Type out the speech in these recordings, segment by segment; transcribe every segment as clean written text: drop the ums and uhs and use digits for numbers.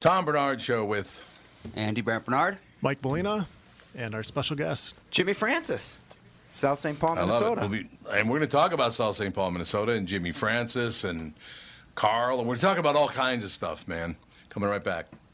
Tom Bernard Show with Andy Bernard, Mike Molina, and our special guest, Jimmy Francis, South St. Paul, Minnesota. And we're going to talk about South St. Paul, Minnesota, and Jimmy Francis, and Carl, and we're talking about all kinds of stuff, man. Coming right back.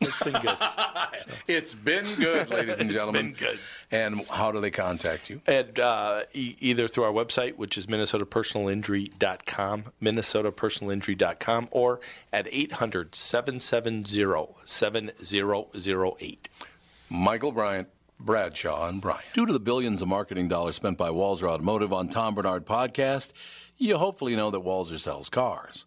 It's been good. It's been good, ladies and gentlemen. It's been good. And how do they contact you? And either through our website, which is minnesotapersonalinjury.com, or at 800-770-7008. Michael Bryant, Bradshaw and Bryant. Due to the billions of marketing dollars spent by Walser Automotive on Tom Bernard Podcast, you hopefully know that Walser sells cars.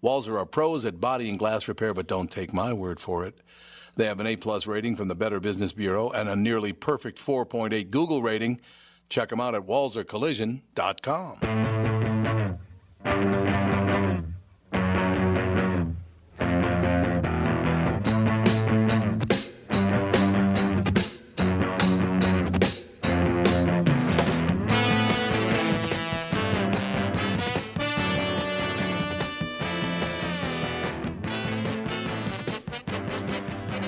Walser are pros at body and glass repair, but don't take my word for it. They have an A+ rating from the Better Business Bureau and a nearly perfect 4.8 Google rating. Check them out at walsercollision.com.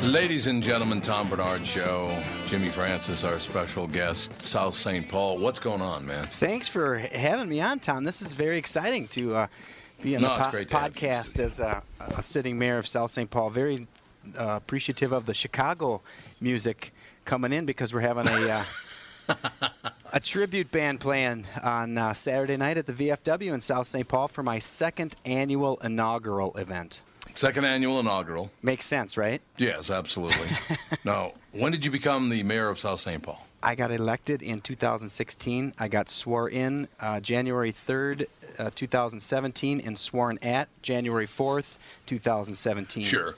Ladies and gentlemen, Tom Bernard Show, Jimmy Francis, our special guest, South St. Paul. What's going on, man? Thanks for having me on, Tom. This is very exciting to be on the podcast as a sitting mayor of South St. Paul. Very appreciative of the Chicago music coming in, because we're having a tribute band playing on Saturday night at the VFW in South St. Paul for my second annual inaugural event. Second annual inaugural. Makes sense, right? Yes, absolutely. Now, when did you become the mayor of South St. Paul? I got elected in 2016. I got sworn in January 3rd, 2017, and sworn at January 4th, 2017. Sure.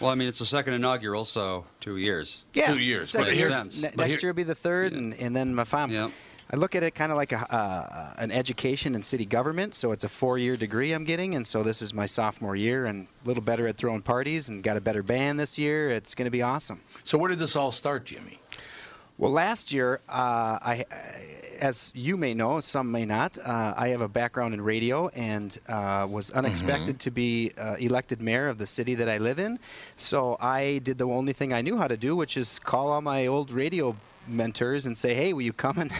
Well, I mean, it's the second inaugural, so 2 years. Yeah. 2 years. Makes sense. Next year will be the third, yeah. and then my family. Yep. I look at it kind of like an education in city government, so it's a 4-year degree I'm getting, and so this is my sophomore year, and a little better at throwing parties, and got a better band this year. It's going to be awesome. So where did this all start, Jimmy? Well, last year, as you may know, some may not, I have a background in radio and was unexpected to be elected mayor of the city that I live in. So I did the only thing I knew how to do, which is call all my old radio mentors and say, hey, will you come and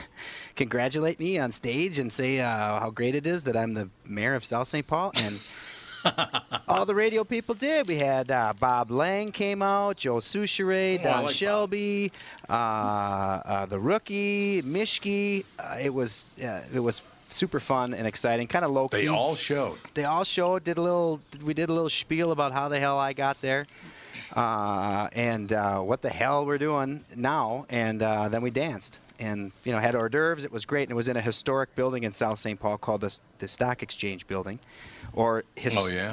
congratulate me on stage and say how great it is that I'm the mayor of South St. Paul? And all the radio people did. We had Bob Lang came out, Joe Soucheray, Don Shelby, the Rookie Mischke. It was super fun and exciting, kind of low key. They all showed. They all showed. We did a little spiel about how the hell I got there, and what the hell we're doing now, and then we danced. And, you know, had hors d'oeuvres. It was great. And it was in a historic building in South St. Paul called the Stock Exchange Building. Or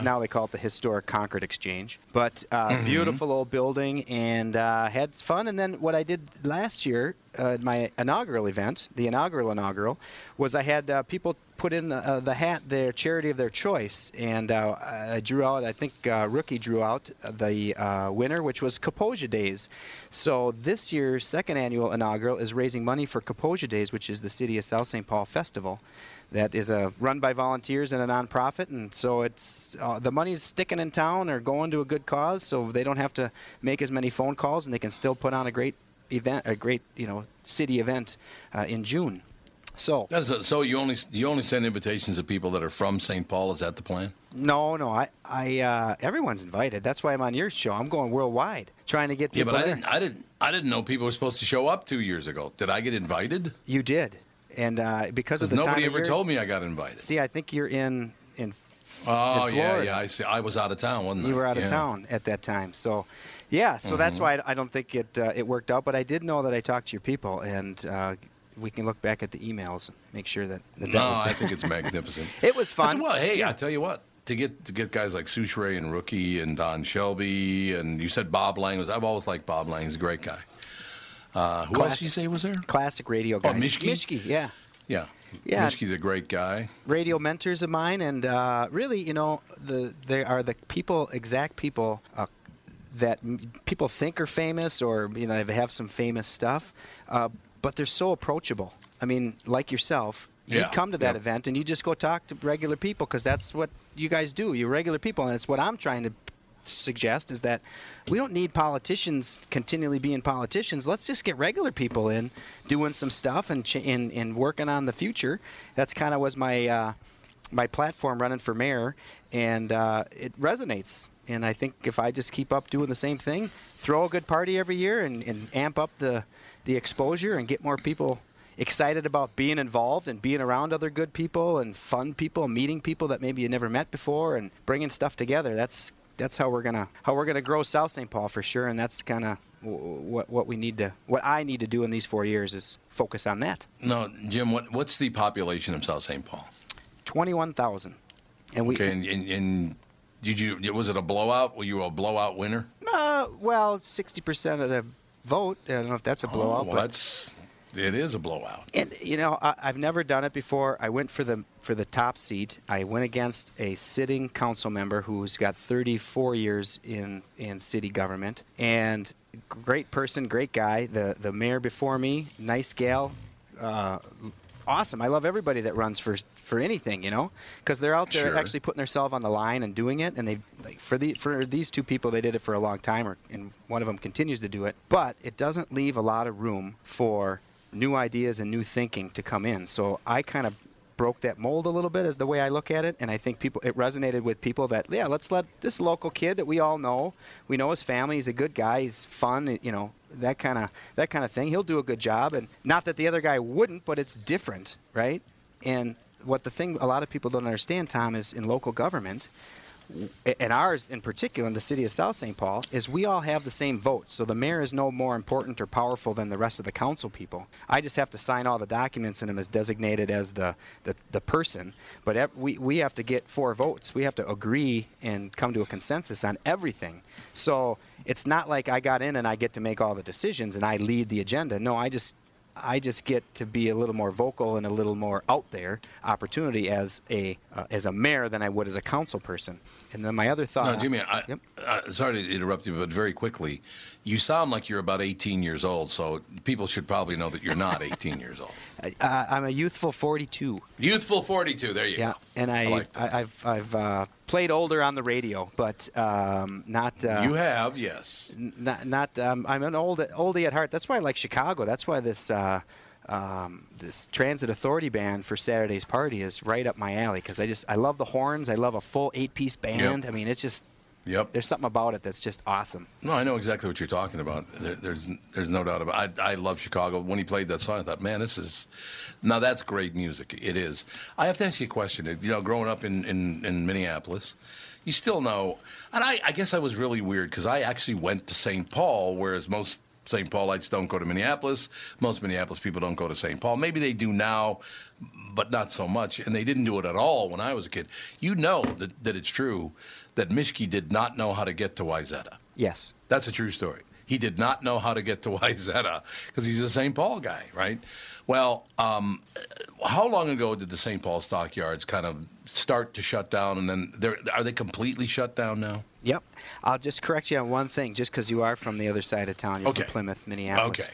now they call it the Historic Concord Exchange. But beautiful old building, and had fun. And then what I did last year at my inaugural event, the inaugural, was I had people put in the hat, their charity of their choice. And I drew out, I think Rookie drew out the winner, which was Kaposia Days. So this year's second annual inaugural is raising money for Kaposia Days, which is the City of South St. Paul Festival. That is run by volunteers and a nonprofit, and so it's the money's sticking in town or going to a good cause, so they don't have to make as many phone calls, and they can still put on a great event, a great city event in June. So you only send invitations to people that are from St. Paul. Is that the plan? No. I everyone's invited. That's why I'm on your show. I'm going worldwide, trying to get people. Yeah, but there. I didn't know people were supposed to show up 2 years ago. Did I get invited? You did. And because of the nobody time ever told me I got invited. See, I think you're in oh, in Florida. Yeah, I see. I was out of town, wasn't I? You were out of town at that time. So, that's why I don't think it worked out. But I did know that I talked to your people, and we can look back at the emails and make sure that was I think it's magnificent. It was fun. Well, hey, I tell you what. To get guys like Soucheray and Rookie and Don Shelby, and you said Bob Lang. I've always liked Bob Lang. He's a great guy. Who else did you say was there? Classic radio guy. Oh, Mischke? Yeah. Mischke's a great guy. Radio mentors of mine, and really, they are the exact people that people think are famous, or they have some famous stuff, but they're so approachable. I mean, like yourself. You come to that event, and you just go talk to regular people, because that's what you guys do. You're regular people, and it's what I'm trying to suggest is that we don't need politicians continually being politicians. Let's just get regular people in doing some stuff and working on the future. That's kind of was my my platform running for mayor, and it resonates. And I think if I just keep up doing the same thing, throw a good party every year and amp up the exposure and get more people excited about being involved and being around other good people and fun people, meeting people that maybe you never met before and bringing stuff together. That's how we're gonna grow South St. Paul for sure, and that's kind of what I need to do in these 4 years is focus on that. No, Jim, what's the population of South St. Paul? 21,000, and we. Okay, and was it a blowout? Were you a blowout winner? Well, 60% of the vote. I don't know if that's a blowout. Well, it is a blowout. And I've never done it before. I went for the top seat. I went against a sitting council member who's got 34 years in city government, and great person, great guy. The mayor before me, nice gal, awesome. I love everybody that runs for anything, because they're out there actually putting themselves on the line and doing it. And they for these two people, they did it for a long time, and one of them continues to do it. But it doesn't leave a lot of room for new ideas and new thinking to come in. So I kind of broke that mold a little bit is the way I look at it, and I think it resonated with people that, let's let this local kid that we all know, we know his family, he's a good guy, he's fun, that kind of thing. He'll do a good job, and not that the other guy wouldn't, but it's different, right? And what the thing a lot of people don't understand, Tom, is in local government, and ours in particular, in the city of South St. Paul, is we all have the same vote. So the mayor is no more important or powerful than the rest of the council people. I just have to sign all the documents, and I'm as designated as the person. But we have to get 4 votes. We have to agree and come to a consensus on everything. So it's not like I got in and I get to make all the decisions and I lead the agenda. No, I just get to be a little more vocal and a little more out there opportunity as a mayor than I would as a council person. And then my other thought. No, Jimmy, Sorry to interrupt you, but very quickly, you sound like you're about 18 years old, so people should probably know that you're not 18 years old. I'm a youthful 42. Youthful 42, there you go. Yeah, and I've played older on the radio, but not... you have, yes. Not I'm an oldie at heart. That's why I like Chicago. That's why this... this transit authority band for Saturday's party is right up my alley, because I love the horns. I love a full 8-piece band. Yep. I mean, it's just there's something about it that's just awesome. No, I know exactly what you're talking about. There's no doubt about it. I love Chicago. When he played that song, I thought, man, that's great music. It is. I have to ask you a question. You know, growing up in Minneapolis, you still know, and I guess I was really weird because I actually went to St. Paul, whereas most St. Paulites don't go to Minneapolis. Most Minneapolis people don't go to St. Paul. Maybe they do now, but not so much. And they didn't do it at all when I was a kid. You know that it's true that Mischke did not know how to get to Wayzata. Yes. That's a true story. He did not know how to get to Wayzata because he's a St. Paul guy, right? Well, how long ago did the St. Paul stockyards kind of start to shut down, and then are they completely shut down now? Yep. I'll just correct you on one thing, just because you are from the other side of town. You're from Plymouth, Minneapolis.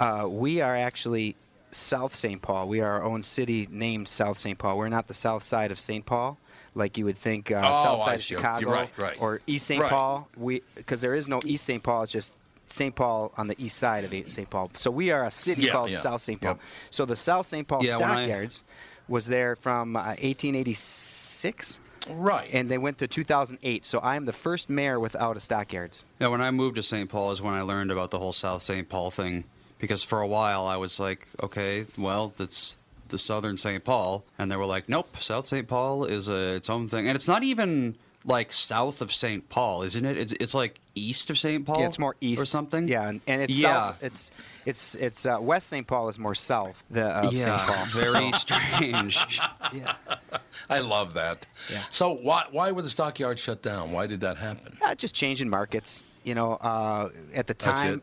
Okay. We are actually South St. Paul. We are our own city named South St. Paul. We're not the south side of St. Paul, like you would think south side of Chicago or East St. Paul. Because there is no East St. Paul. It's just St. Paul on the east side of St. Paul. So we are a city called South St. Paul. Yep. So the South St. Paul Stockyards was there from 1886. Right. And they went to 2008. So I'm the first mayor without a stockyards. Yeah, when I moved to St. Paul is when I learned about the whole South St. Paul thing. Because for a while I was like, okay, well, that's the southern St. Paul. And they were like, nope, South St. Paul is its own thing. And it's not even... like south of St. Paul, isn't it? It's like east of St. Paul. Yeah, it's more east or something. Yeah, and it's south. It's West St. Paul is more south of St. Paul. Very strange. Yeah, I love that. Yeah. So why were the stockyards shut down? Why did that happen? Just changing markets. You know, at the time,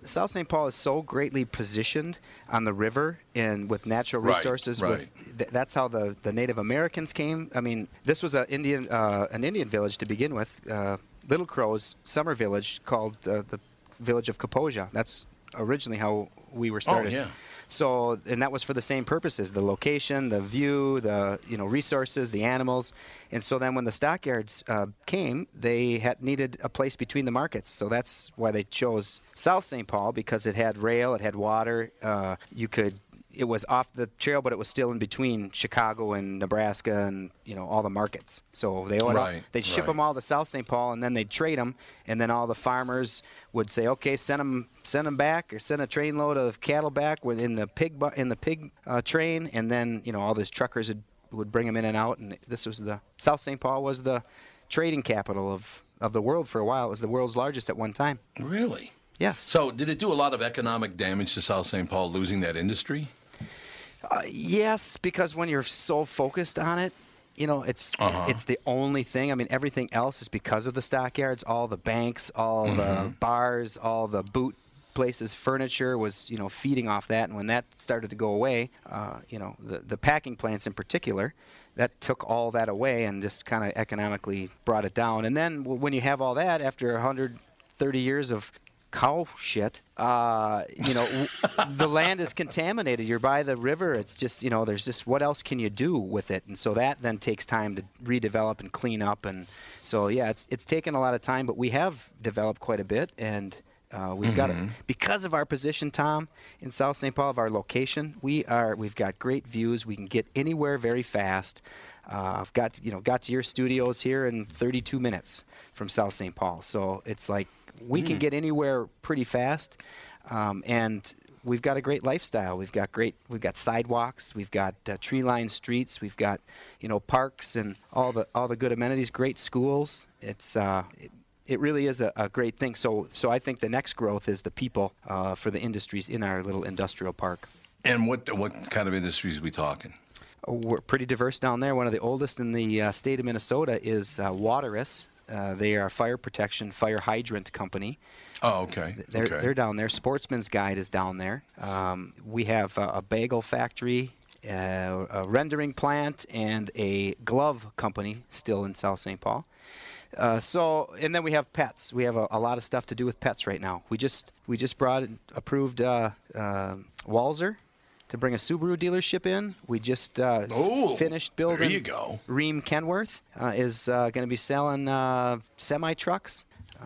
South St. Paul is so greatly positioned on the river and with natural resources. Right. That's how the Native Americans came. I mean, this was an Indian village to begin with, Little Crow's summer village called the village of Kaposia. That's originally how we were started. Oh, yeah. So, and that was for the same purposes, the location, the view, the, you know, resources, the animals. And so then when the stockyards came, they had needed a place between the markets. So that's why they chose South St. Paul, because it had rail, it had water. It was off the trail, but it was still in between Chicago and Nebraska and, you know, all the markets. So they'd ship them all to South St. Paul, and then they'd trade them, and then all the farmers would say, okay, send them back, or send a trainload of cattle back within the pig train, and then, you know, all these truckers would bring them in and out. And this was South St. Paul was the trading capital of the world for a while. It was the world's largest at one time. Really? Yes. So did it do a lot of economic damage to South St. Paul losing that industry? Yes, because when you're so focused on it, you know, it's the only thing. I mean, everything else is because of the stockyards, all the banks, all the bars, all the boot places, furniture was, you know, feeding off that. And when that started to go away, you know, the packing plants in particular, that took all that away and just kind of economically brought it down. And then when you have all that after 130 years of cow shit, you know, the land is contaminated. You're by the river. It's just, you know, there's just, what else can you do with it? And so that then takes time to redevelop and clean up. And so, yeah, it's taken a lot of time, but we have developed quite a bit. And we've got it because of our position, Tom, in South St. Paul, of our location. We've got great views. We can get anywhere very fast. I've got to your studios here in 32 minutes from South St. Paul. So it's like, we can get anywhere pretty fast, and we've got a great lifestyle. We've got sidewalks, we've got tree-lined streets, we've got, you know, parks and all the good amenities. Great schools. It's it really is a great thing. So I think the next growth is the people for the industries in our little industrial park. And what kind of industries are we talking? We're pretty diverse down there. One of the oldest in the state of Minnesota is Waterous. They are a fire protection, fire hydrant company. Oh, okay. They're down there. Sportsman's Guide is down there. We have a bagel factory, a rendering plant, and a glove company still in South St. Paul. And then we have pets. We have a lot of stuff to do with pets right now. We just brought approved Walzer to bring a Subaru dealership in. We just finished building. There you go. Ream Kenworth is going to be selling semi trucks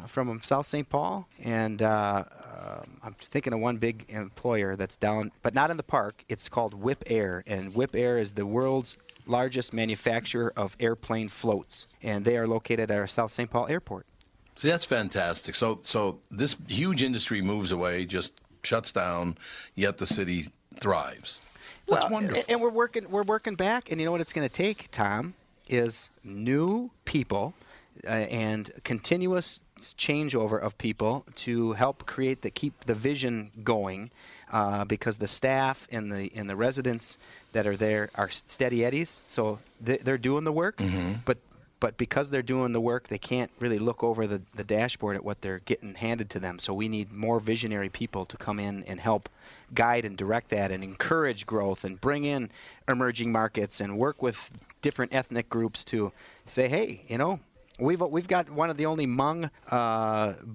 from South St. Paul, and I'm thinking of one big employer that's down, but not in the park. It's called Whip Air, and Whip Air is the world's largest manufacturer of airplane floats, and they are located at our South St. Paul airport. See, that's fantastic. So this huge industry moves away, just shuts down, yet the city thrives. That's wonderful. And we're working back, and you know what it's going to take, Tom, is new people and continuous changeover of people to help create keep the vision going, because the staff and the residents that are there are steady eddies, so they're doing the work. Mm-hmm. But because they're doing the work, they can't really look over the dashboard at what they're getting handed to them. So we need more visionary people to come in and help guide and direct that and encourage growth and bring in emerging markets and work with different ethnic groups to say, hey, you know, we've got one of the only Hmong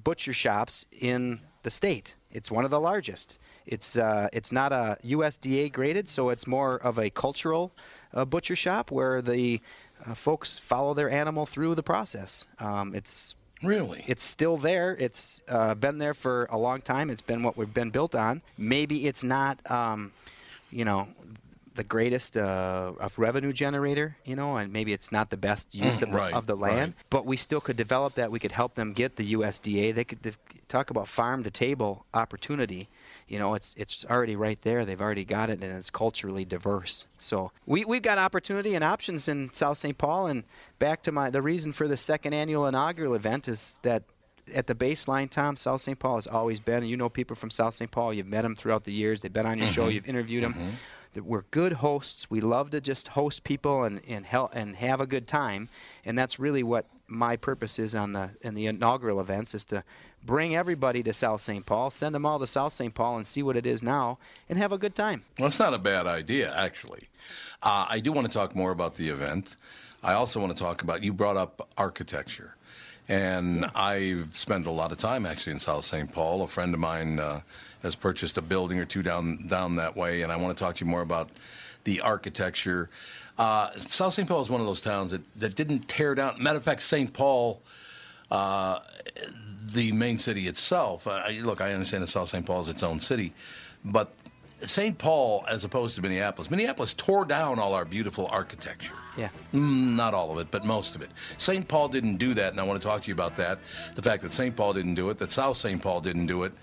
butcher shops in the state. It's one of the largest. It's not a USDA graded, so it's more of a cultural butcher shop where the folks follow their animal through the process. It's still there. It's been there for a long time. It's been what we've been built on. Maybe it's not, the greatest of revenue generator, and maybe it's not the best use of the land, but we still could develop that. We could help them get the USDA. They talk about farm to table opportunity. It's already right there. They've already got it, and it's culturally diverse. So we've got opportunity and options in South St. Paul. And back to the reason for the second annual inaugural event is that at the baseline, Tom, South St. Paul has always been, people from South St. Paul, you've met them throughout the years. They've been on your show. You've interviewed them. Mm-hmm. We're good hosts. We love to just host people and help and have a good time, and that's really what my purpose is in the inaugural events, is to bring everybody to South St. Paul, send them all to South St. Paul, and see what it is now, and have a good time. Well, that's not a bad idea, actually. I do want to talk more about the event. I also want to talk about, you brought up architecture, and I've spent a lot of time actually in South St. Paul. A friend of mine has purchased a building or two down that way, and I want to talk to you more about the architecture. South St. Paul is one of those towns that didn't tear down. Matter of fact, St. Paul, the main city itself, I understand that South St. Paul is its own city, but St. Paul, as opposed to Minneapolis tore down all our beautiful architecture. Yeah. Not all of it, but most of it. St. Paul didn't do that, and I want to talk to you about that, the fact that St. Paul didn't do it, that South St. Paul didn't do it.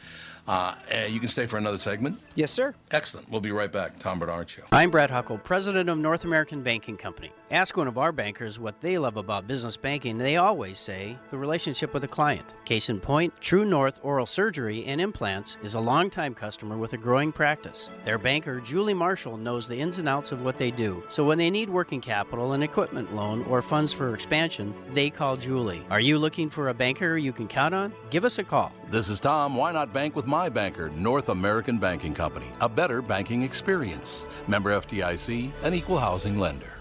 You can stay for another segment? Yes, sir. Excellent. We'll be right back. Tom Bernard Show. I'm Brad Huckle, president of North American Banking Company. Ask one of our bankers what they love about business banking. They always say the relationship with a client. Case in point, True North Oral Surgery and Implants is a longtime customer with a growing practice. Their banker, Julie Marshall, knows the ins and outs of what they do. So when they need working capital, an equipment loan, or funds for expansion, they call Julie. Are you looking for a banker you can count on? Give us a call. This is Tom. Why not bank with My Banker, North American Banking Company, a better banking experience. Member FDIC, an equal housing lender.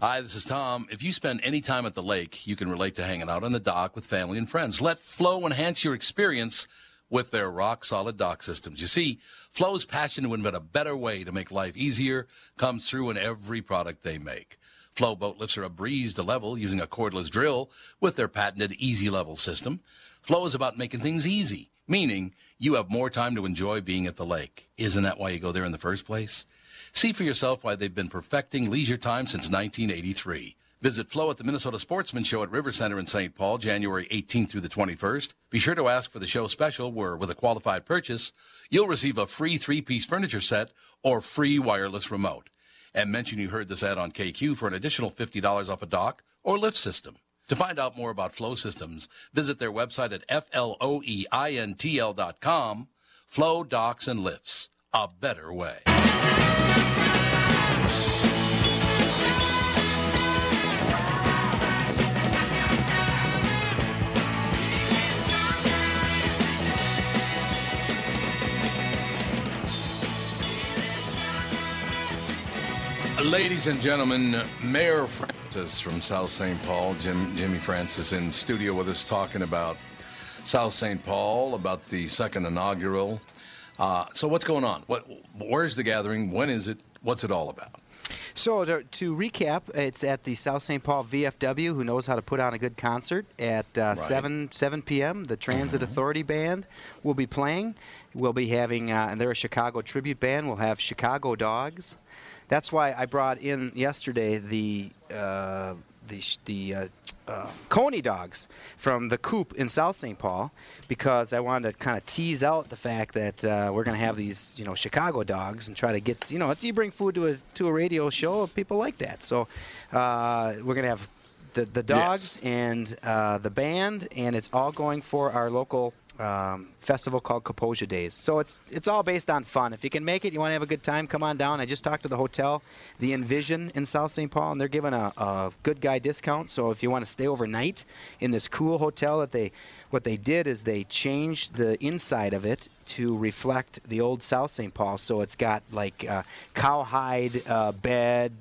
Hi, this is Tom. If you spend any time at the lake, you can relate to hanging out on the dock with family and friends. Let Flow enhance your experience with their rock-solid dock systems. You see, Flow's passion to invent a better way to make life easier comes through in every product they make. Flow boat lifts are a breeze to level using a cordless drill with their patented Easy Level system. Flow is about making things easy, meaning you have more time to enjoy being at the lake. Isn't that why you go there in the first place? See for yourself why they've been perfecting leisure time since 1983. Visit Flow at the Minnesota Sportsman Show at River Center in St. Paul, January 18th through the 21st. Be sure to ask for the show special, where with a qualified purchase, you'll receive a free 3-piece furniture set or free wireless remote. And mention you heard this ad on KQ for an additional $50 off a dock or lift system. To find out more about Flow Systems, visit their website at FLOEINTL.com. Flow Docks and Lifts, a better way. Ladies and gentlemen, Mayor Francis leftists from South St. Paul, Jimmy Francis, in studio with us talking about South St. Paul, about the second inaugural. So what's going on? Where's the gathering? When is it? What's it all about? So to recap, it's at the South St. Paul VFW, who knows how to put on a good concert, at 7 p.m. The Transit Authority Band will be playing. We'll be having, and they're a Chicago tribute band, we'll have Chicago Dogs. That's why I brought in yesterday the Coney Dogs from the Coop in South St. Paul, because I wanted to kind of tease out the fact that we're going to have these, Chicago Dogs, and try to get, you bring food to a radio show, people like that. So we're going to have the Dogs and the band, and it's all going for our local festival called Kaposia Days. So it's all based on fun. If you can make it, you want to have a good time, come on down. I just talked to the hotel, the Envision in South St. Paul, and they're giving a good guy discount. So if you want to stay overnight in this cool hotel, that what they did is they changed the inside of it to reflect the old South St. Paul. So it's got like cowhide bed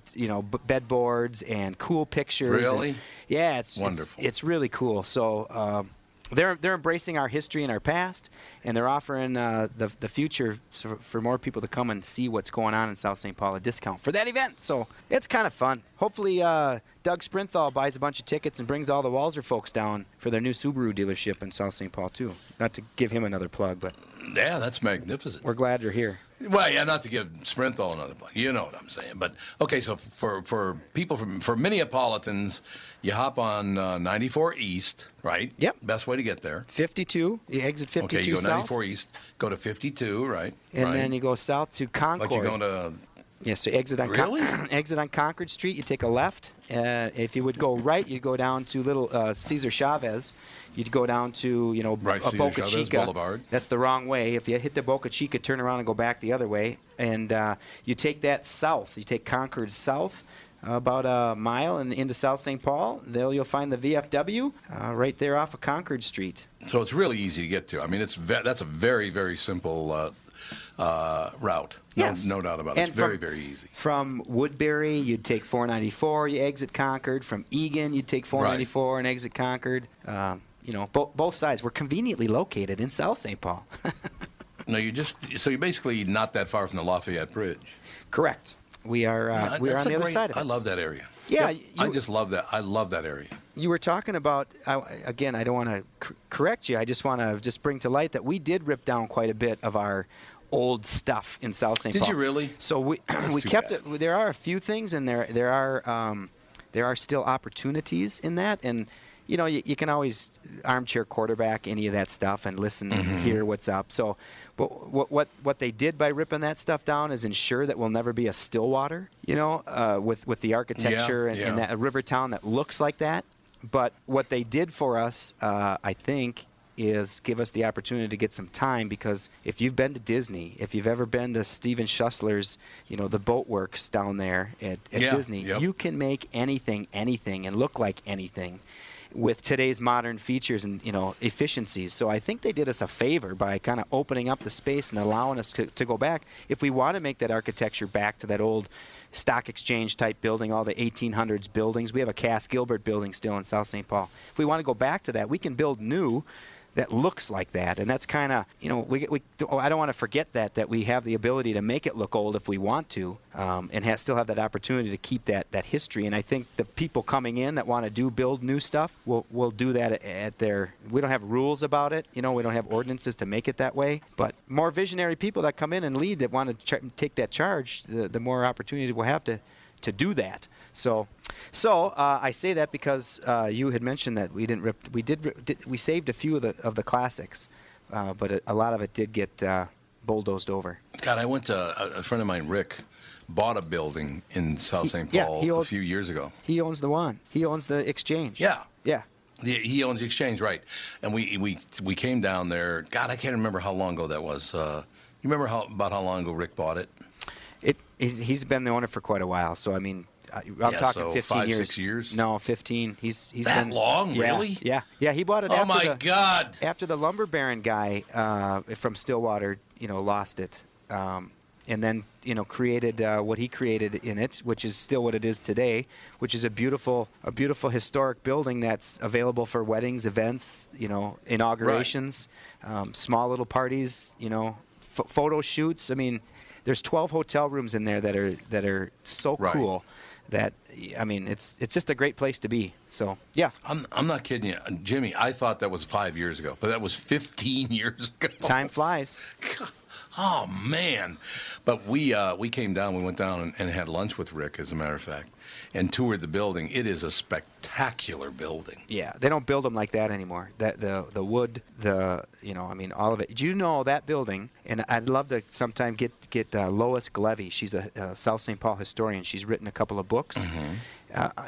boards and cool pictures. Really? And, yeah, it's wonderful. It's really cool. So. They're embracing our history and our past, and they're offering the future for more people to come and see what's going on in South St. Paul, a discount for that event. So it's kind of fun. Hopefully Doug Sprinthal buys a bunch of tickets and brings all the Walser folks down for their new Subaru dealership in South St. Paul, too. Not to give him another plug, but... Yeah, that's magnificent. We're glad you're here. Well, yeah, not to give Sprinthal another plug. You know what I'm saying. But, okay, so for people for Minneapolitans, you hop on 94 East, right? Yep. Best way to get there. 52. You exit 52 south. Okay, you go 94 East, go to 52, right? And then you go south to Concord. Like you're going to... Yes, so exit on Concord Street. You take a left. If you would go right, you'd go down to Little Cesar Chavez. You'd go down to Boca Chica Boulevard. That's the wrong way. If you hit the Boca Chica, turn around and go back the other way, and you take that south. You take Concord south. About a mile into South St. Paul. There you'll find the VFW right there off of Concord Street. So it's really easy to get to. I mean, that's a very, very simple route. Yes. No doubt about it. It's very, very easy. From Woodbury, you'd take 494, you exit Concord. From Eagan, you'd take 494 and exit Concord. Both sides were conveniently located in South St. Paul. No, you're basically not that far from the Lafayette Bridge. Correct. We are on the other side of it. I love that area. Yeah. Yep, I just love that. I love that area. You were talking about, again, I don't want to correct you. I just want to bring to light that we did rip down quite a bit of our old stuff in South St. Paul. Did you really? So we kept bad. It. There are a few things, and there are still opportunities in that. And, you can always armchair quarterback any of that stuff and listen and hear what's up. So what they did by ripping that stuff down is ensure that we'll never be a Stillwater, with the architecture and that, a river town that looks like that. But what they did for us, I think, is give us the opportunity to get some time, because if you've been to Disney, if you've ever been to Stephen Schussler's, the boat works down there at Disney, you can make anything and look like anything with today's modern features and efficiencies. So I think they did us a favor by kind of opening up the space and allowing us to go back. If we want to make that architecture back to that old stock exchange type building, all the 1800s buildings, we have a Cass Gilbert building still in South St. Paul. If we want to go back to that, we can build new that looks like that. And that's kind of, I don't want to forget that we have the ability to make it look old if we want to, and still have that opportunity to keep that history. And I think the people coming in that want to build new stuff will do that we don't have rules about it. We don't have ordinances to make it that way. But more visionary people that come in and lead that want to take that charge, the more opportunity we'll have to do that. So I say that because you had mentioned that we didn't rip. We saved a few of the classics, but a lot of it did get bulldozed over. God, I went to a friend of mine, Rick, bought a building in South St. Paul a few years ago. He owns the one. He owns the exchange. Yeah. Yeah. He owns the exchange, right? And we came down there. God, I can't remember how long ago that was. You remember how long ago Rick bought it? He's been the owner for quite a while, so I mean, I'm talking 15 5, years. 6 years? No, 15. He's that been, long, yeah, really? Yeah, yeah. He bought it. After the lumber baron guy from Stillwater, lost it. and then, you know, created what he created in it, which is still what it is today, which is a beautiful historic building that's available for weddings, events, you know, inaugurations, right. Small little parties, you know, photo shoots. I mean, there's 12 hotel rooms in there that are so right. cool that, I mean, it's just a great place to be. So, yeah. I'm not kidding you. Jimmy, I thought that was 5 years ago, but that was 15 years ago. Time flies. God. Oh, man. But we came down, we went down and had lunch with Rick, as a matter of fact, and toured the building. It is a spectacular building. Yeah, they don't build them like that anymore. That the wood, the, you know, I mean, all of it. Do you know that building? And I'd love to sometime get Lois Glevy. She's a South St. Paul historian. She's written a couple of books mm-hmm.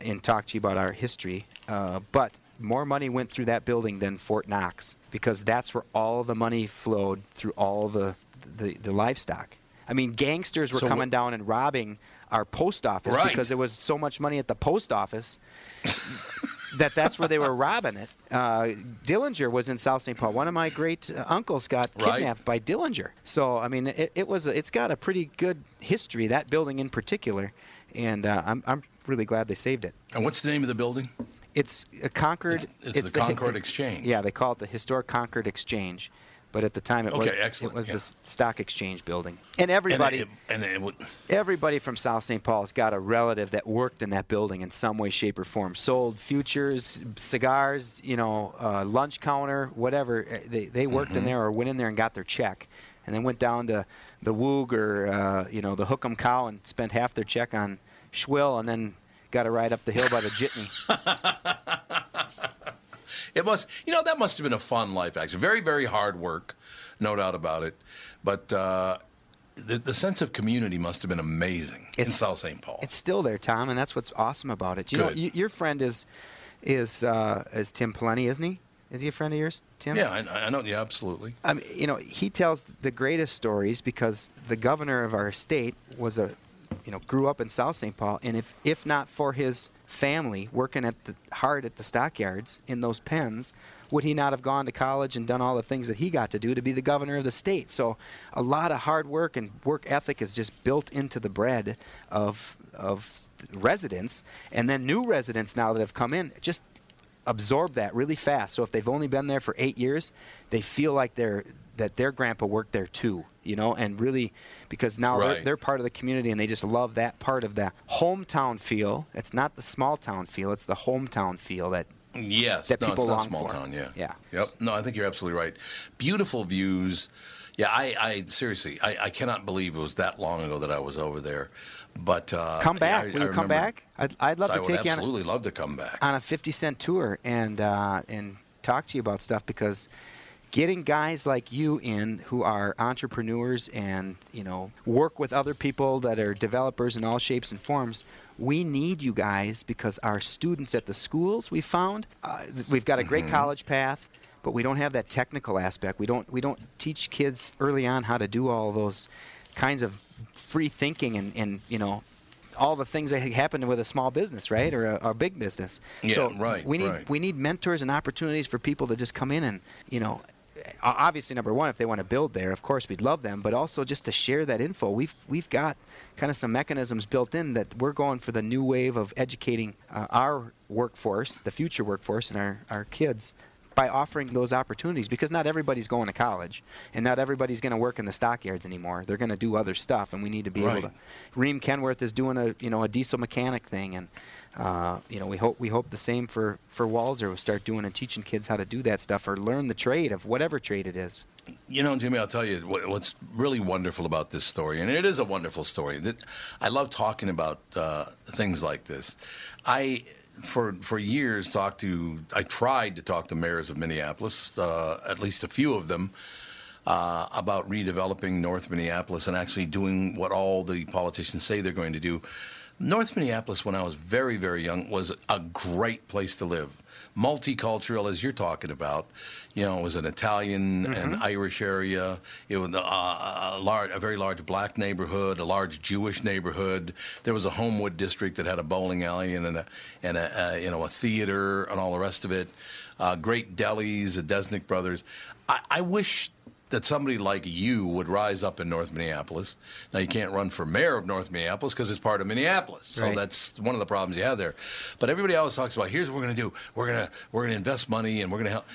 And talked to you about our history. But more money went through that building than Fort Knox, because that's where all the money flowed through all the livestock. I mean, gangsters were coming down and robbing our post office right. because there was so much money at the post office that's where they were robbing it. Dillinger was in South St. Paul. One of my great uncles got kidnapped right. by Dillinger. So, I mean, it's got a pretty good history, that building in particular, and I'm really glad they saved it. And what's the name of the building? It's a Concord. It's the Concord Exchange. Yeah, they call it the Historic Concord Exchange. But at the time, it was yeah. the stock exchange building, and everybody from South St. Paul has got a relative that worked in that building in some way, shape, or form. Sold futures, cigars, you know, lunch counter, whatever. They worked mm-hmm. in there or went in there and got their check, and then went down to the Woog or you know, the Hook'em Cow and spent half their check on Schwill, and then got a ride up the hill by the jitney. It must, you know, that must have been a fun life, actually. Very, very hard work, no doubt about it. But the sense of community must have been amazing in South St. Paul. It's still there, Tom, and that's what's awesome about it. You know, your friend is Tim Pawlenty, isn't he? Is he a friend of yours, Tim? Yeah, I know. Yeah, absolutely. I mean, you know, he tells the greatest stories because the governor of our state was grew up in South St. Paul, and if not for his family working hard at the stockyards in those pens, would he not have gone to college and done all the things that he got to do to be the governor of the state? So a lot of hard work and work ethic is just built into the bread of residents, and then new residents now that have come in just absorb that really fast. So if they've only been there for 8 years, they feel like their grandpa worked there too, you know, and really because now right. they're part of the community, and they just love that part of the hometown feel. It's not the small town feel; it's the hometown feel that yes, that no, people it's not long small for. Town, yeah, yeah, yep. No, I think you're absolutely right. Beautiful views. Yeah, I seriously, I cannot believe it was that long ago that I was over there. But come back. Will you come back? I'd love to take you. I would absolutely love to come back on a 50-cent tour and talk to you about stuff, because getting guys like you in who are entrepreneurs and, you know, work with other people that are developers in all shapes and forms, we need you guys, because our students at the schools, we found, we've got a great mm-hmm. college path, but we don't have that technical aspect. We don't teach kids early on how to do all those kinds of free thinking and you know, all the things that happen with a small business, right, or a big business. Yeah, so right, we need mentors and opportunities for people to just come in and, you know, obviously, number one, if they want to build there, of course, we'd love them. But also just to share that info. We've got kind of some mechanisms built in that we're going for the new wave of educating our workforce, the future workforce, and our kids by offering those opportunities. Because not everybody's going to college, and not everybody's going to work in the stockyards anymore. They're going to do other stuff, and we need to be right. able to. Ream Kenworth is doing a diesel mechanic thing, and you know, we hope the same for Walzer. We'll start doing and teaching kids how to do that stuff or learn the trade of whatever trade it is. You know, Jimmy, I'll tell you what's really wonderful about this story, and it is a wonderful story. I love talking about things like this. I tried to talk to mayors of Minneapolis, at least a few of them, about redeveloping North Minneapolis and actually doing what all the politicians say they're going to do. North Minneapolis, when I was very, very young, was a great place to live. Multicultural, as you're talking about, you know, it was an Italian mm-hmm. and Irish area. It was a very large black neighborhood, a large Jewish neighborhood. There was a Homewood district that had a bowling alley and a theater and all the rest of it. Great delis, the Desnick Brothers. I wish that somebody like you would rise up in North Minneapolis. Now, you can't run for mayor of North Minneapolis because it's part of Minneapolis. So right. That's one of the problems you have there. But everybody always talks about, here's what we're going to do. We're going to invest money and we're going to help.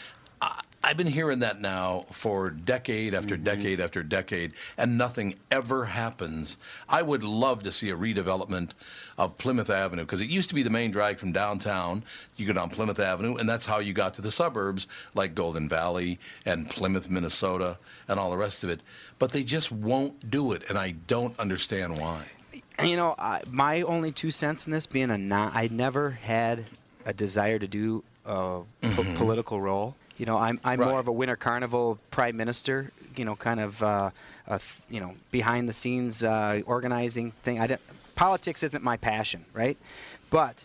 I've been hearing that now for decade after decade after decade, and nothing ever happens. I would love to see a redevelopment of Plymouth Avenue, because it used to be the main drag from downtown. You go down Plymouth Avenue, and that's how you got to the suburbs, like Golden Valley and Plymouth, Minnesota, and all the rest of it. But they just won't do it, and I don't understand why. You know, my only 2 cents in this being I never had a desire to do a political role. You know, I'm right. more of a Winter Carnival prime minister, you know, kind of, you know, behind the scenes organizing thing. Politics isn't my passion, right? But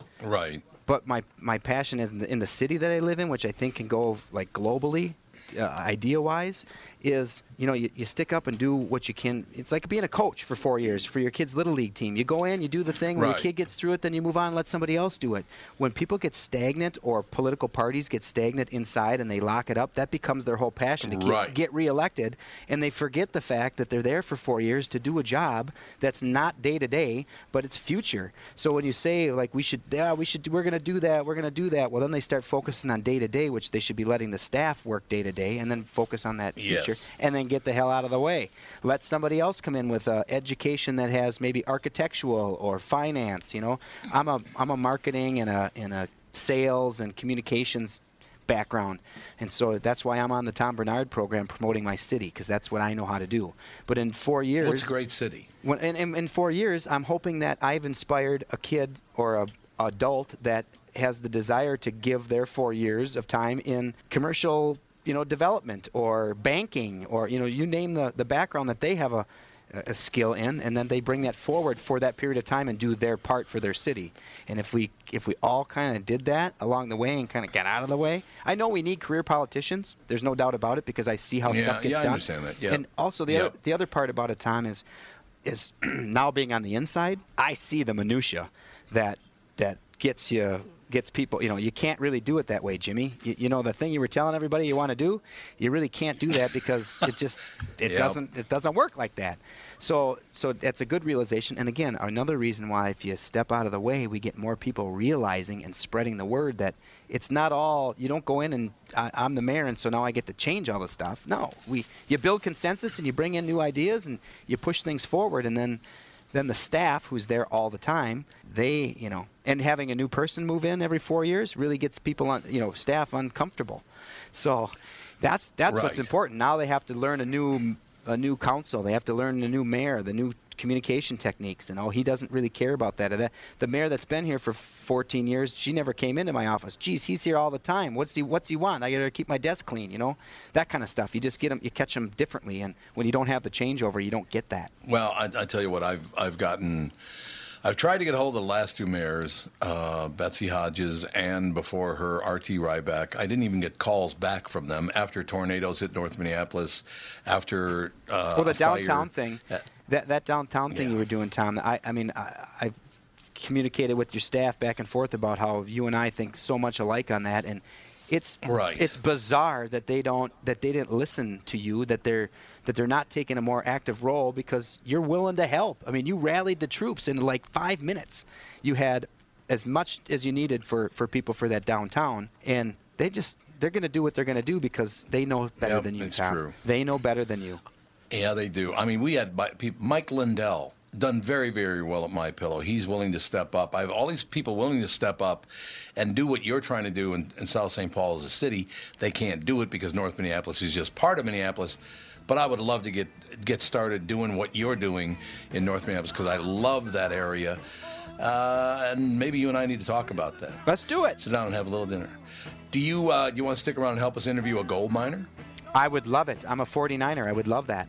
my passion is in the city that I live in, which I think can go like globally, idea-wise, is, you know, you stick up and do what you can. It's like being a coach for 4 years for your kid's Little League team. You go in, you do the thing. When your kid gets through it, then you move on and let somebody else do it. When people get stagnant or political parties get stagnant inside and they lock it up, that becomes their whole passion to get reelected, and they forget the fact that they're there for 4 years to do a job that's not day-to-day, but it's future. So when you say, like, we're going to do that, well, then they start focusing on day-to-day, which they should be letting the staff work day-to-day and then focus on that future. And then get the hell out of the way. Let somebody else come in with education that has maybe architectural or finance. You know, I'm a marketing and a sales and communications background, and so that's why I'm on the Tom Bernard program promoting my city, because that's what I know how to do. But in 4 years, what's a great city? In 4 years, I'm hoping that I've inspired a kid or a adult that has the desire to give their 4 years of time in commercial, you know, development or banking, or, you know, you name the background that they have a skill in, and then they bring that forward for that period of time and do their part for their city. And if we all kind of did that along the way and kind of got out of the way, I know we need career politicians. There's no doubt about it, because I see how stuff gets done. Yeah, I understand that. Yeah. And also the other part about it, Tom, is now being on the inside, I see the minutia that gets people, you know, you can't really do it that way, Jimmy. You know, the thing you were telling everybody you want to do, you really can't do that, because it doesn't work like that. So that's a good realization. And again, another reason why, if you step out of the way, we get more people realizing and spreading the word that it's not all, you don't go in and I'm the mayor and so now I get to change all the stuff. No, you build consensus and you bring in new ideas and you push things forward, and then the staff, who's there all the time, they, you know, and having a new person move in every 4 years really gets people on, you know, staff uncomfortable. So that's what's important. Now they have to learn a new council. They have to learn a new mayor, the new communication techniques, and he doesn't really care about that. Or that the mayor that's been here for 14 years, she never came into my office. Geez, he's here all the time. What's he want? I got to keep my desk clean, you know, that kind of stuff. You just get them, you catch them differently, and when you don't have the changeover, you don't get that. Well, I tell you what, I've tried to get hold of the last two mayors, Betsy Hodges and before her, R.T. Ryback. I didn't even get calls back from them after tornadoes hit North Minneapolis, after the downtown thing. That downtown thing you were doing, Tom, I've communicated with your staff back and forth about how you and I think so much alike on that, and it's bizarre that they didn't listen to you, that they're not taking a more active role, because you're willing to help. I mean, you rallied the troops in like 5 minutes. You had as much as you needed for people for that downtown, and they're going to do what they're going to do because they know better than you, Tom. True. They know better than you. Yeah, they do. I mean, we had Mike Lindell, done very, very well at MyPillow. He's willing to step up. I have all these people willing to step up and do what you're trying to do in South St. Paul as a city. They can't do it because North Minneapolis is just part of Minneapolis. But I would love to get started doing what you're doing in North Minneapolis, because I love that area. And maybe you and I need to talk about that. Let's do it. Sit down and have a little dinner. Do you want to stick around and help us interview a gold miner? I would love it. I'm a 49er. I would love that.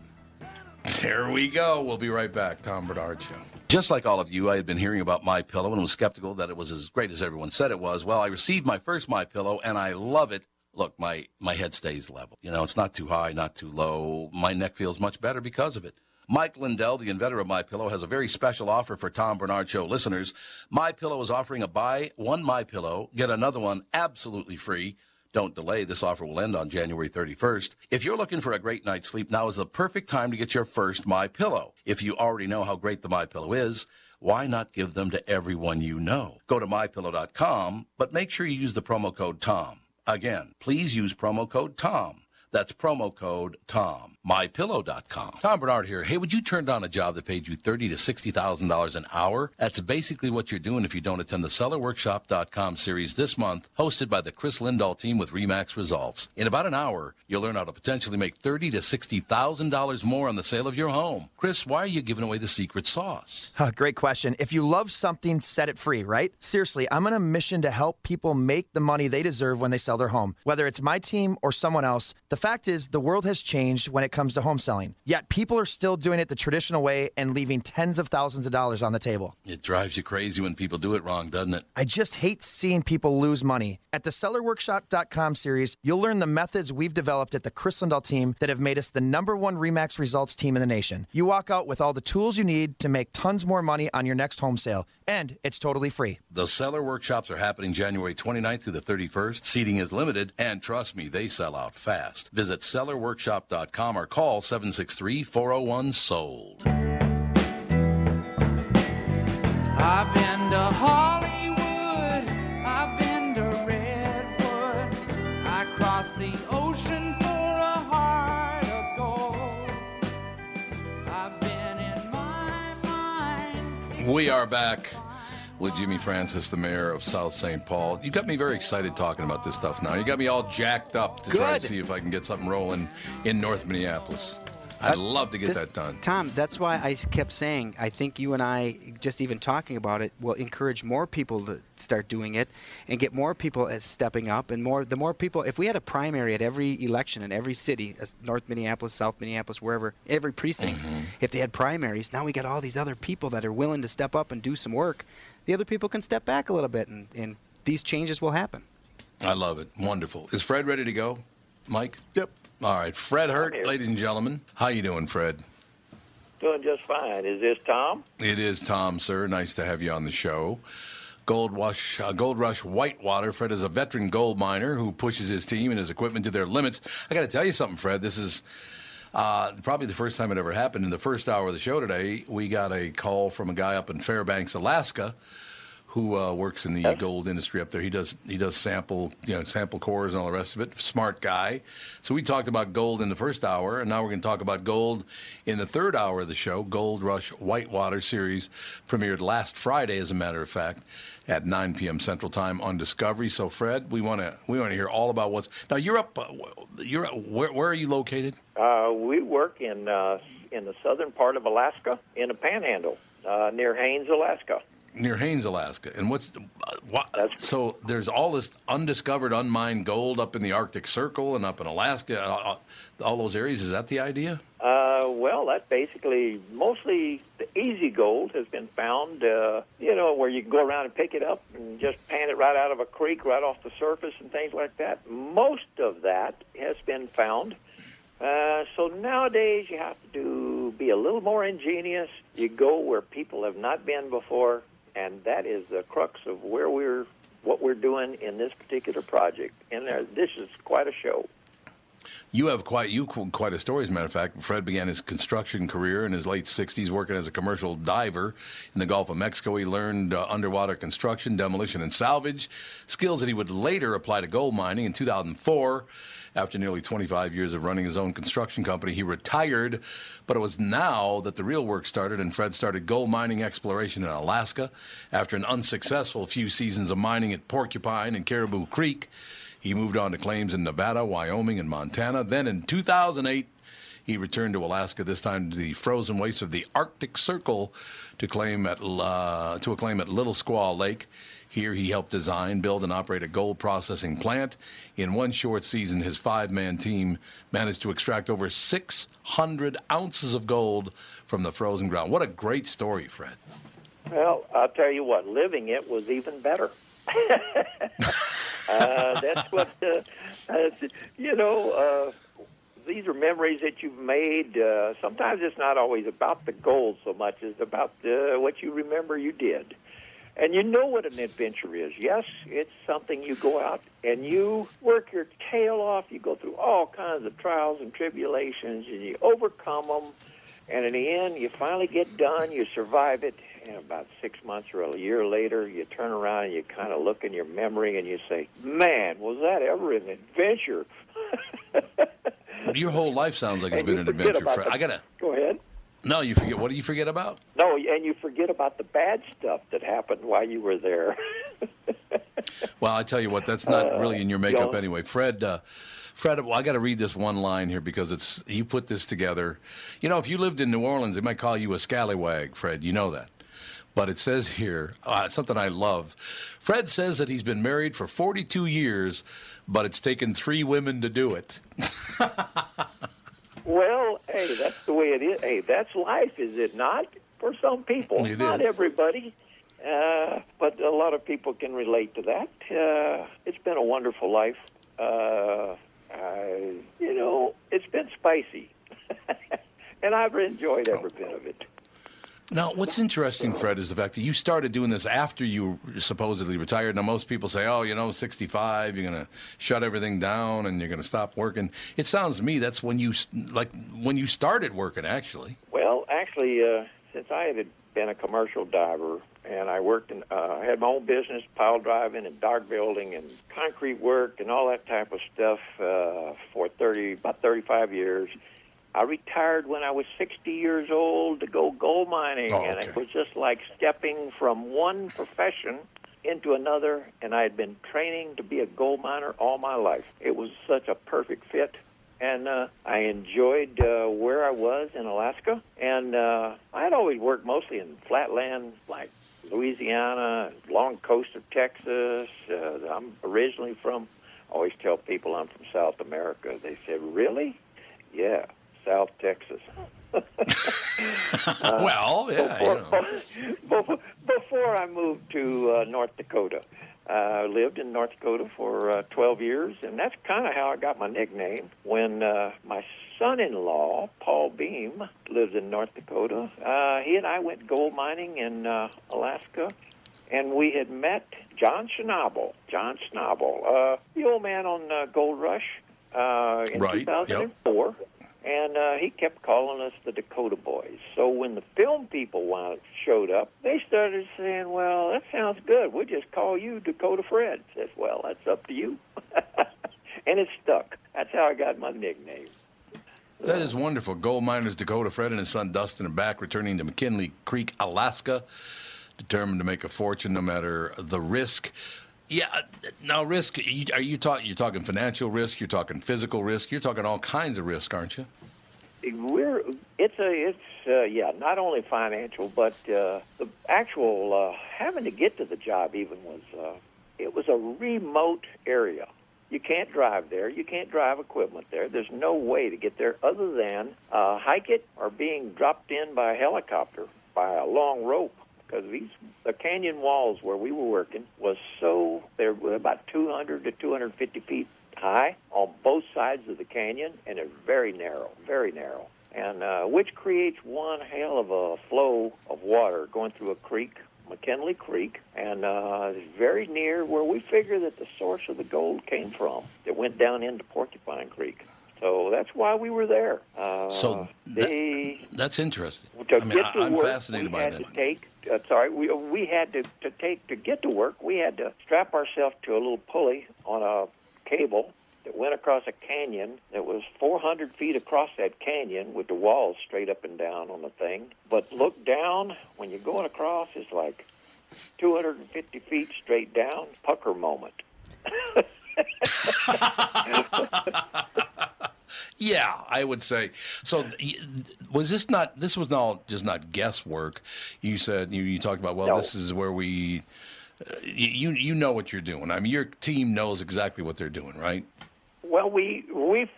There we go. We'll be right back. Tom Bernard Show. Just like all of you, I had been hearing about MyPillow and was skeptical that it was as great as everyone said it was. Well, I received my first MyPillow, and I love it. Look, my head stays level. You know, it's not too high, not too low. My neck feels much better because of it. Mike Lindell, the inventor of MyPillow, has a very special offer for Tom Bernard Show listeners. MyPillow is offering a buy one MyPillow, get another one absolutely free Don't delay. This offer will end on January 31st. If you're looking for a great night's sleep, now is the perfect time to get your first MyPillow. If you already know how great the MyPillow is, why not give them to everyone you know? Go to MyPillow.com, but make sure you use the promo code TOM. Again, please use promo code TOM. That's promo code TOM. MyPillow.com. Tom Bernard here. Hey, would you turn down a job that paid you $30,000 to $60,000 an hour? That's basically what you're doing if you don't attend the SellerWorkshop.com series this month, hosted by the Chris Lindahl team with Remax Results. In about an hour, you'll learn how to potentially make $30,000 to $60,000 more on the sale of your home. Chris, why are you giving away the secret sauce? Great question. If you love something, set it free, right? Seriously, I'm on a mission to help people make the money they deserve when they sell their home. Whether it's my team or someone else, the fact is the world has changed when it comes to home selling. Yet people are still doing it the traditional way and leaving tens of thousands of dollars on the table. It drives you crazy when people do it wrong, doesn't it? I just hate seeing people lose money. At the SellerWorkshop.com series, you'll learn the methods we've developed at the Chris Lindahl team that have made us the #1 Remax Results team in the nation. You walk out with all the tools you need to make tons more money on your next home sale, and it's totally free. The seller workshops are happening January 29th through the 31st. Seating is limited, and trust me, they sell out fast. Visit SellerWorkshop.com or call 763-401-SOLD. I've been to Hollywood, I've been to Redwood, I crossed the ocean for a heart of gold. I've been in my mind. We are back with Jimmy Francis, the mayor of South St. Paul. You got me very excited talking about this stuff now. You got me all jacked up to try to see if I can get something rolling in North Minneapolis. I'd love to get that done. Tom, that's why I kept saying, I think you and I, just even talking about it, will encourage more people to start doing it and get more people as stepping up. And the more people, if we had a primary at every election in every city, North Minneapolis, South Minneapolis, wherever, every precinct, if they had primaries, now we got all these other people that are willing to step up and do some work. The other people can step back a little bit, and these changes will happen. I love it. Wonderful. Is Fred ready to go, Mike? Yep. All right. Fred Hurt, ladies and gentlemen. How you doing, Fred? Doing just fine. Is this Tom? It is Tom, sir. Nice to have you on the show. Gold Rush Whitewater. Fred is a veteran gold miner who pushes his team and his equipment to their limits. I got to tell you something, Fred. This is probably the first time it ever happened. In the first hour of the show today, we got a call from a guy up in Fairbanks, Alaska, who works in the gold industry up there. He does sample cores and all the rest of it. Smart guy. So we talked about gold in the first hour, and now we're going to talk about gold in the third hour of the show. Gold Rush Whitewater series premiered last Friday, as a matter of fact, at 9 p.m. Central Time on Discovery. So Fred, we want to hear all about what's now. You're up. Where are you located? We work in the southern part of Alaska in the Panhandle near Haines, Alaska. Near Haines, Alaska. And so there's all this undiscovered, unmined gold up in the Arctic Circle and up in Alaska, all those areas. Is that the idea? Well, that basically, mostly the easy gold has been found, where you can go around and pick it up and just pan it right out of a creek, right off the surface and things like that. Most of that has been found. So nowadays you have to be a little more ingenious. You go where people have not been before. And that is the crux of what we're doing in this particular project. And this is quite a show. You have quite a story, as a matter of fact. Fred began his construction career in his late 60s working as a commercial diver in the Gulf of Mexico. He learned underwater construction, demolition, and salvage, skills that he would later apply to gold mining. In 2004, after nearly 25 years of running his own construction company, he retired. But it was now that the real work started, and Fred started gold mining exploration in Alaska. After an unsuccessful few seasons of mining at Porcupine and Caribou Creek, he moved on to claims in Nevada, Wyoming, and Montana. Then in 2008, he returned to Alaska, this time to the frozen wastes of the Arctic Circle, to a claim at Little Squaw Lake. Here he helped design, build, and operate a gold processing plant. In one short season, his five-man team managed to extract over 600 ounces of gold from the frozen ground. What a great story, Fred. Well, I'll tell you what, living it was even better. These are memories that you've made. Sometimes it's not always about the gold so much as about what you remember you did. And you know what an adventure is. Yes, it's something you go out and you work your tail off. You go through all kinds of trials and tribulations, and you overcome them. And in the end, you finally get done. You survive it. And about 6 months or a year later, you turn around and you kind of look in your memory and you say, man, was that ever an adventure? Your whole life sounds like it's been an adventure. Go ahead. No, you forget. What do you forget about? No, and you forget about the bad stuff that happened while you were there. Well, I tell you what, that's not really in your makeup anyway. Fred, well, I got to read this one line here because it's you put this together. You know, if you lived in New Orleans, they might call you a scallywag, Fred. You know that. But it says here, something I love. Fred says that he's been married for 42 years, but it's taken 3 women to do it. Well, hey, that's the way it is. Hey, that's life, is it not? For some people. It not is. Everybody. But a lot of people can relate to that. It's been a wonderful life. You know, it's been spicy. And I've enjoyed every bit of it. Now, what's interesting, Fred, is the fact that you started doing this after you supposedly retired. Now, most people say, oh, you know, 65, you're going to shut everything down and you're going to stop working. It sounds to me that's when you, like, when you started working, actually. Well, actually, since I had been a commercial diver and I worked in, I had my own business, pile driving and dock building and concrete work and all that type of stuff for about 35 years. I retired when I was 60 years old to go gold mining, and it was just like stepping from one profession into another, and I had been training to be a gold miner all my life. It was such a perfect fit, and I enjoyed where I was in Alaska, and I had always worked mostly in flatland, like Louisiana, long coast of Texas. I'm originally from, I always tell people I'm from South America. They said, really? Yeah. South Texas. Well, yeah. Before I moved to North Dakota, I lived in North Dakota for 12 years, and that's kind of how I got my nickname. When my son-in-law, Paul Beam, lives in North Dakota, he and I went gold mining in Alaska, and we had met John Schnabel, the old man on Gold Rush in 2004. Yep. And he kept calling us the Dakota Boys. So when the film people showed up, they started saying, well, that sounds good. We'll just call you Dakota Fred. I said, well, that's up to you. And it stuck. That's how I got my nickname. That is wonderful. Gold miners Dakota Fred and his son Dustin are back, returning to McKinley Creek, Alaska, determined to make a fortune no matter the risk. Yeah, now risk, are you you're talking financial risk, you're talking physical risk, you're talking all kinds of risk, aren't you? It's not only financial, but the actual having to get to the job even was, it was a remote area. You can't drive there, you can't drive equipment there, there's no way to get there other than hike it or being dropped in by a helicopter by a long rope. Because the canyon walls where we were working was they were about 200 to 250 feet high on both sides of the canyon, and they're very narrow, and which creates one hell of a flow of water going through a creek, McKinley Creek, and it's very near where we figure that the source of the gold came from that went down into Porcupine Creek. So that's why we were there. That's interesting. I'm fascinated by that. To get to work, we had to strap ourselves to a little pulley on a cable that went across a canyon that was 400 feet across that canyon with the walls straight up and down on the thing. But look down, when you're going across, it's like 250 feet straight down, pucker moment. Yeah, I would say. So this was not just not guesswork. You said, you talked about, well, this is where we, you know what you're doing. I mean, your team knows exactly what they're doing, right? Well, we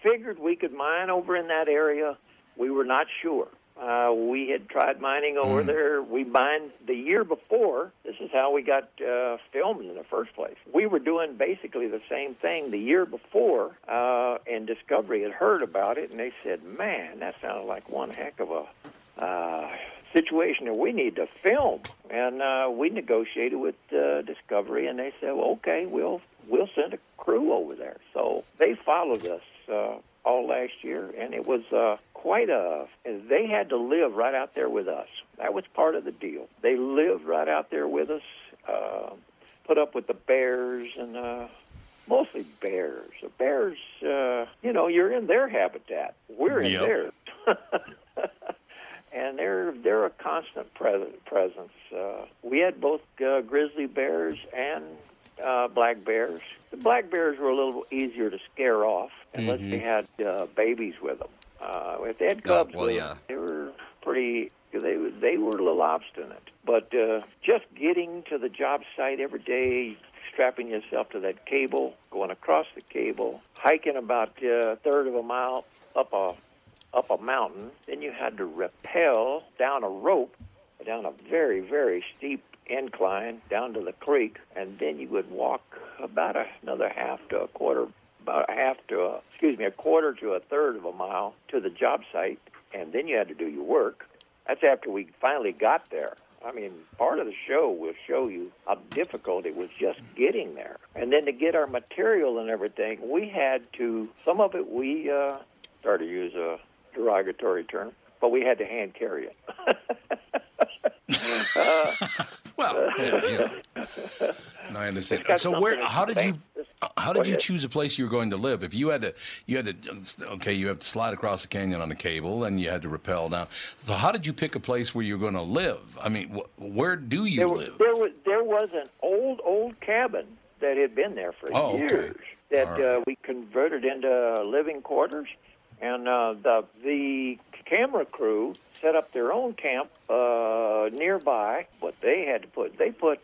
figured we could mine over in that area. We were not sure. We had tried mining over there. We mined the year before. This is how we got filmed in the first place. We were doing basically the same thing the year before, and Discovery had heard about it, and they said, man, that sounded like one heck of a situation that we need to film. And we negotiated with Discovery, and they said, well, okay, we'll send a crew over there. So they followed us all last year, and it was quite a... They had to live right out there with us. That was part of the deal. They lived right out there with us, put up with the bears and... Mostly bears. The bears, you're in their habitat. We're in theirs. And they're a constant presence. We had both grizzly bears and black bears. The black bears were a little easier to scare off unless they had babies with them. If they had cubs with them, they were pretty... They were a little obstinate. But just getting to the job site every day... Strapping yourself to that cable, going across the cable, hiking about a third of a mile up a mountain. Then you had to rappel down a rope, down a very, very steep incline, down to the creek, and then you would walk about a quarter to a third of a mile to the job site, and then you had to do your work. That's after we finally got there. I mean, part of the show will show you how difficult it was just getting there. And then to get our material and everything, we had to, some of it we, sorry to use a derogatory term, but we had to hand carry it. Well, yeah. No, I understand. So how did you choose a place you were going to live? If you have to slide across a canyon on a cable, and you had to rappel down. So how did you pick a place where you're going to live? I mean, where do you live? There was an old cabin that had been there for years that we converted into living quarters, and the camera crew set up their own camp nearby. But they put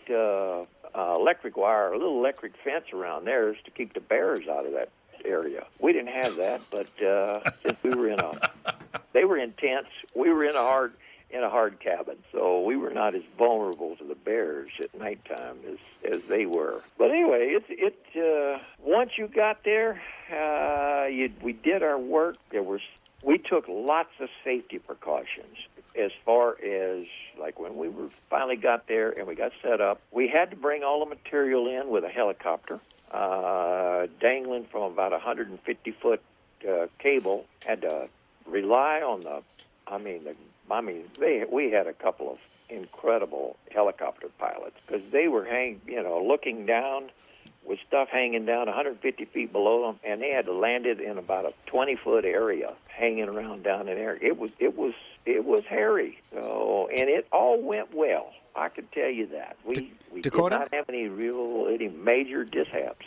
electric wire, a little electric fence around theirs to keep the bears out of that area. We didn't have that, but since they were in tents, we were in a hard cabin, so we were not as vulnerable to the bears at nighttime as they were. But anyway, it once you got there, we did our work. We took lots of safety precautions as far as, like, when we finally got there and we got set up, we had to bring all the material in with a helicopter, dangling from about 150-foot cable. Had to rely on we had a couple of incredible helicopter pilots because they were looking down with stuff hanging down 150 feet below them, and they had to land it in about a 20-foot area, hanging around down in there. It was hairy. So, and it all went well. I can tell you that. We did not have any major mishaps.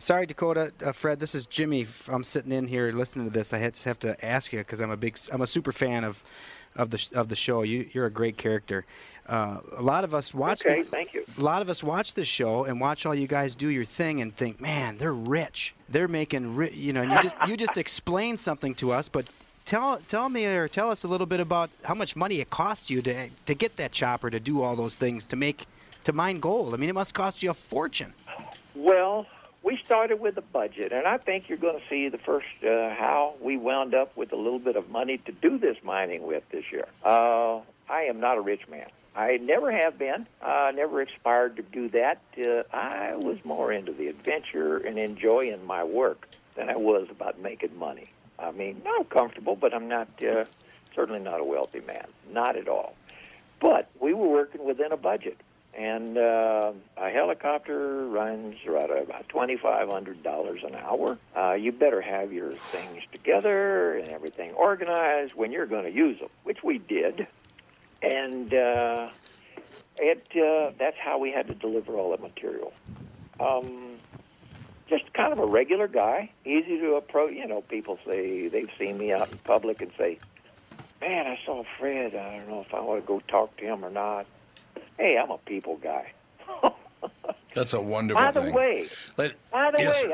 Sorry, Dakota. Fred, this is Jimmy. I'm sitting in here listening to this. I have to ask you because I'm a super fan of the show. You're a great character. A lot of us watch. Okay, thank you. A lot of us watch this show and watch all you guys do your thing and think, man, they're rich. They're making rich. And you just explain something to us, but. Tell us a little bit about how much money it costs you to get that chopper to do all those things to mine gold. I mean, it must cost you a fortune. Well, we started with a budget, and I think you're going to see the first how we wound up with a little bit of money to do this mining with this year. I am not a rich man. I never have been. I never aspired to do that. I was more into the adventure and enjoying my work than I was about making money. I mean, I'm comfortable, but I'm not certainly not a wealthy man, not at all. But we were working within a budget, and a helicopter runs right at about $2,500 an hour. You better have your things together and everything organized when you're going to use them, which we did, and that's how we had to deliver all the material. Just kind of a regular guy, easy to approach. People say they've seen me out in public and say, man, I saw Fred. I don't know if I want to go talk to him or not. Hey, I'm a people guy. That's a wonderful thing. By the way,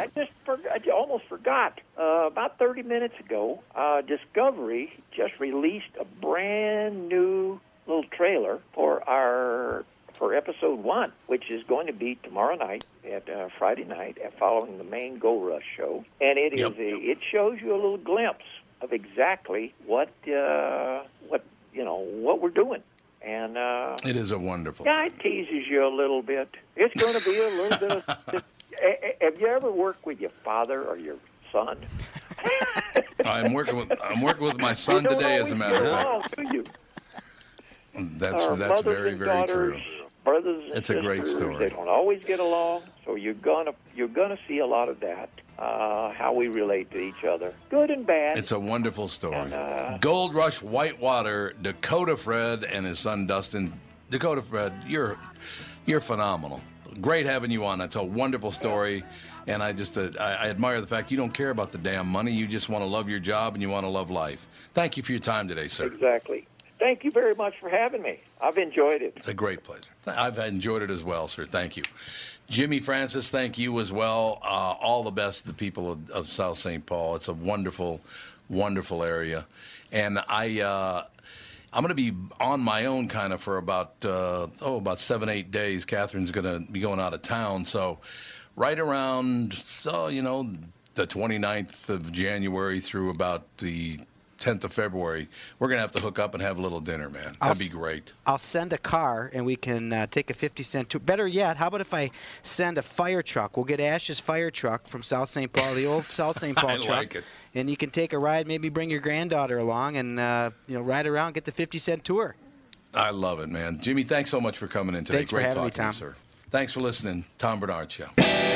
I almost forgot. About 30 minutes ago, Discovery just released a brand new little trailer for episode 1, which is going to be tomorrow night at Friday night, following the main Gold Rush show, and it shows you a little glimpse of exactly what you know, what we're doing. And it is a wonderful. Yeah, it teases you a little bit. It's going to be a little bit of... Have you ever worked with your father or your son? I'm working with my son today, as a matter of fact. That's very, very true. Brothers and sisters, it's a great story. They don't always get along, so you're gonna see a lot of that. How we relate to each other, good and bad. It's a wonderful story. And, Gold Rush Whitewater, Dakota Fred and his son Dustin. Dakota Fred, you're phenomenal. Great having you on. That's a wonderful story. And I just I admire the fact you don't care about the damn money. You just want to love your job and you want to love life. Thank you for your time today, sir. Exactly. Thank you very much for having me. I've enjoyed it. It's a great pleasure. I've enjoyed it as well, sir. Thank you. Jimmy Francis, thank you as well. All the best to the people of South St. Paul. It's a wonderful, wonderful area. And I'm going to be on my own kind of for about 7-8 days. Catherine's going to be going out of town. So right around, the 29th of January through about the 10th of February, we're going to have to hook up and have a little dinner, man. That'd be great. I'll send a car, and we can take a 50-cent tour. Better yet, how about if I send a fire truck? We'll get Ash's fire truck from South St. Paul, the old South St. Paul truck. I like it. And you can take a ride, maybe bring your granddaughter along, and ride around, get the 50-cent tour. I love it, man. Jimmy, thanks so much for coming in today. Thanks for having me, Tom. Great talking to you, sir. Thanks for listening. Tom Bernard Show.